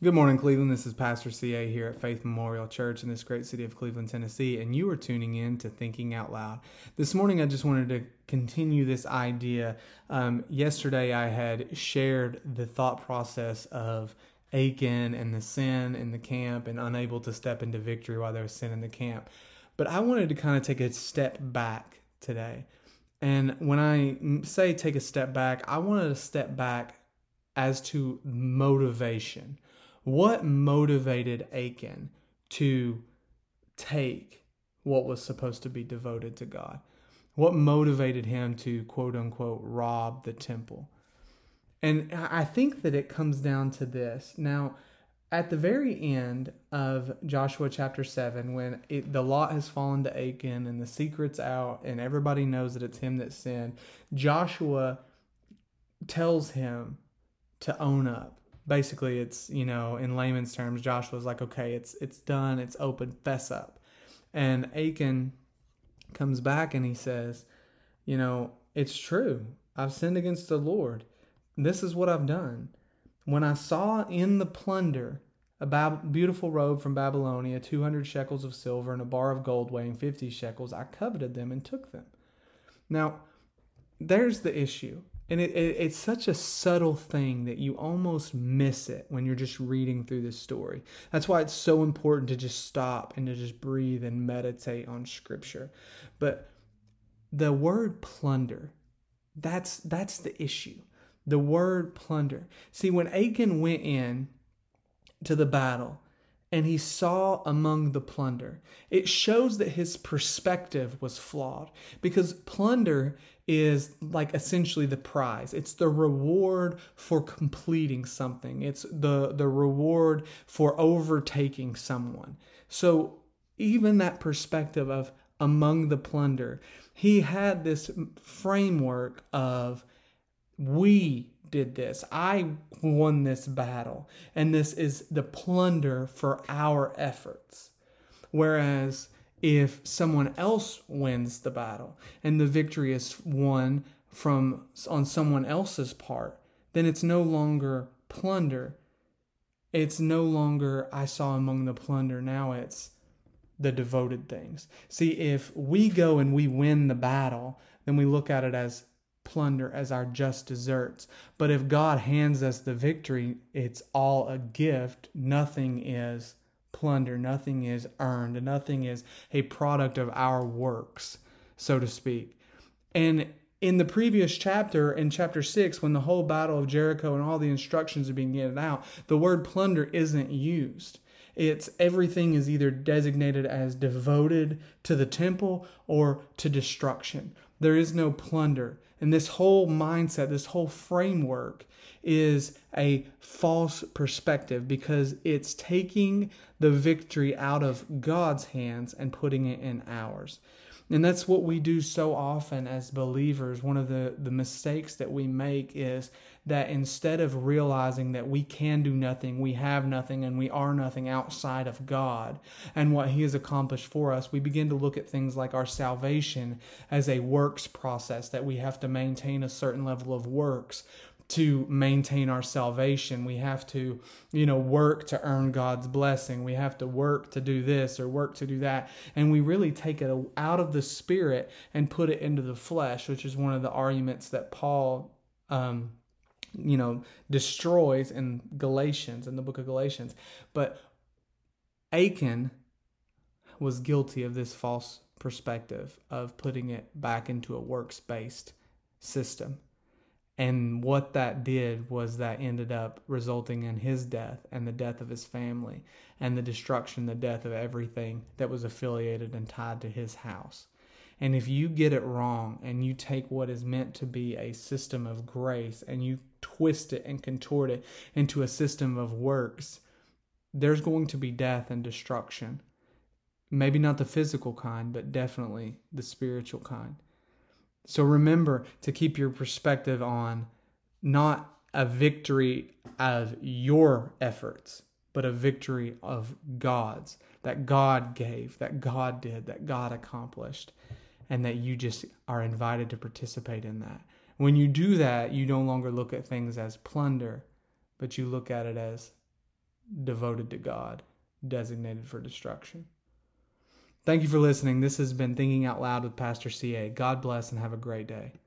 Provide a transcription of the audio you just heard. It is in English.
Good morning, Cleveland. This is Pastor CA here at Faith Memorial Church in this great city of Cleveland, Tennessee, and you are tuning in to Thinking Out Loud. This morning, I just wanted to continue this idea. Yesterday, I had shared the thought process of Achan and the sin in the camp and unable to step into victory while there was sin in the camp. But I wanted to kind of take a step back today. And when I say take a step back, I wanted to step back as to motivation. What motivated Achan to take what was supposed to be devoted to God? What motivated him to, quote unquote, rob the temple? And I think that it comes down to this. Now, at the very end of Joshua chapter 7, when the lot has fallen to Achan and the secret's out and everybody knows that it's him that sinned, Joshua tells him to own up. Basically, it's, you know, in layman's terms, Joshua's like, okay, it's done, it's open, fess up. And Achan comes back and he says, you know, it's true. I've sinned against the Lord. This is what I've done. When I saw in the plunder a beautiful robe from Babylonia, 200 shekels of silver and a bar of gold weighing 50 shekels, I coveted them and took them. Now, there's the issue. And it's such a subtle thing that you almost miss it when you're just reading through this story. That's why it's so important to just stop and to just breathe and meditate on Scripture. But the word plunder, that's the issue. The word plunder. See, when Achan went in to the battle and he saw among the plunder, it shows that his perspective was flawed, because plunder is like essentially the prize. It's the reward for completing something. It's the reward for overtaking someone. So even that perspective of among the plunder, he had this framework of we did this. I won this battle, and this is the plunder for our efforts. Whereas if someone else wins the battle and the victory is won on someone else's part, then it's no longer plunder. It's no longer I saw among the plunder. Now it's the devoted things. See, if we go and we win the battle, then we look at it as plunder, as our just deserts. But if God hands us the victory, it's all a gift. Nothing is plunder, nothing is earned, nothing is a product of our works, so to speak. And in the previous chapter, in chapter 6, when the whole battle of Jericho and all the instructions are being given out, the word plunder isn't used. It's everything is either designated as devoted to the temple or to destruction. There is no plunder. And this whole mindset, this whole framework is a false perspective, because it's taking the victory out of God's hands and putting it in ours. And that's what we do so often as believers. One of the mistakes that we make is that instead of realizing that we can do nothing, we have nothing, and we are nothing outside of God and what He has accomplished for us, we begin to look at things like our salvation as a works process, that we have to maintain a certain level of works to maintain our salvation. We have to, you know, work to earn God's blessing. We have to work to do this or work to do that. And we really take it out of the spirit and put it into the flesh, which is one of the arguments that Paul, destroys in Galatians, in the book of Galatians. But Achan was guilty of this false perspective of putting it back into a works-based system. And what that did was that ended up resulting in his death and the death of his family and the destruction, the death of everything that was affiliated and tied to his house. And if you get it wrong and you take what is meant to be a system of grace and you twist it and contort it into a system of works, there's going to be death and destruction. Maybe not the physical kind, but definitely the spiritual kind. So remember to keep your perspective on not a victory of your efforts, but a victory of God's, that God gave, that God did, that God accomplished, and that you just are invited to participate in that. When you do that, you no longer look at things as plunder, but you look at it as devoted to God, designated for destruction. Thank you for listening. This has been Thinking Out Loud with Pastor CA. God bless and have a great day.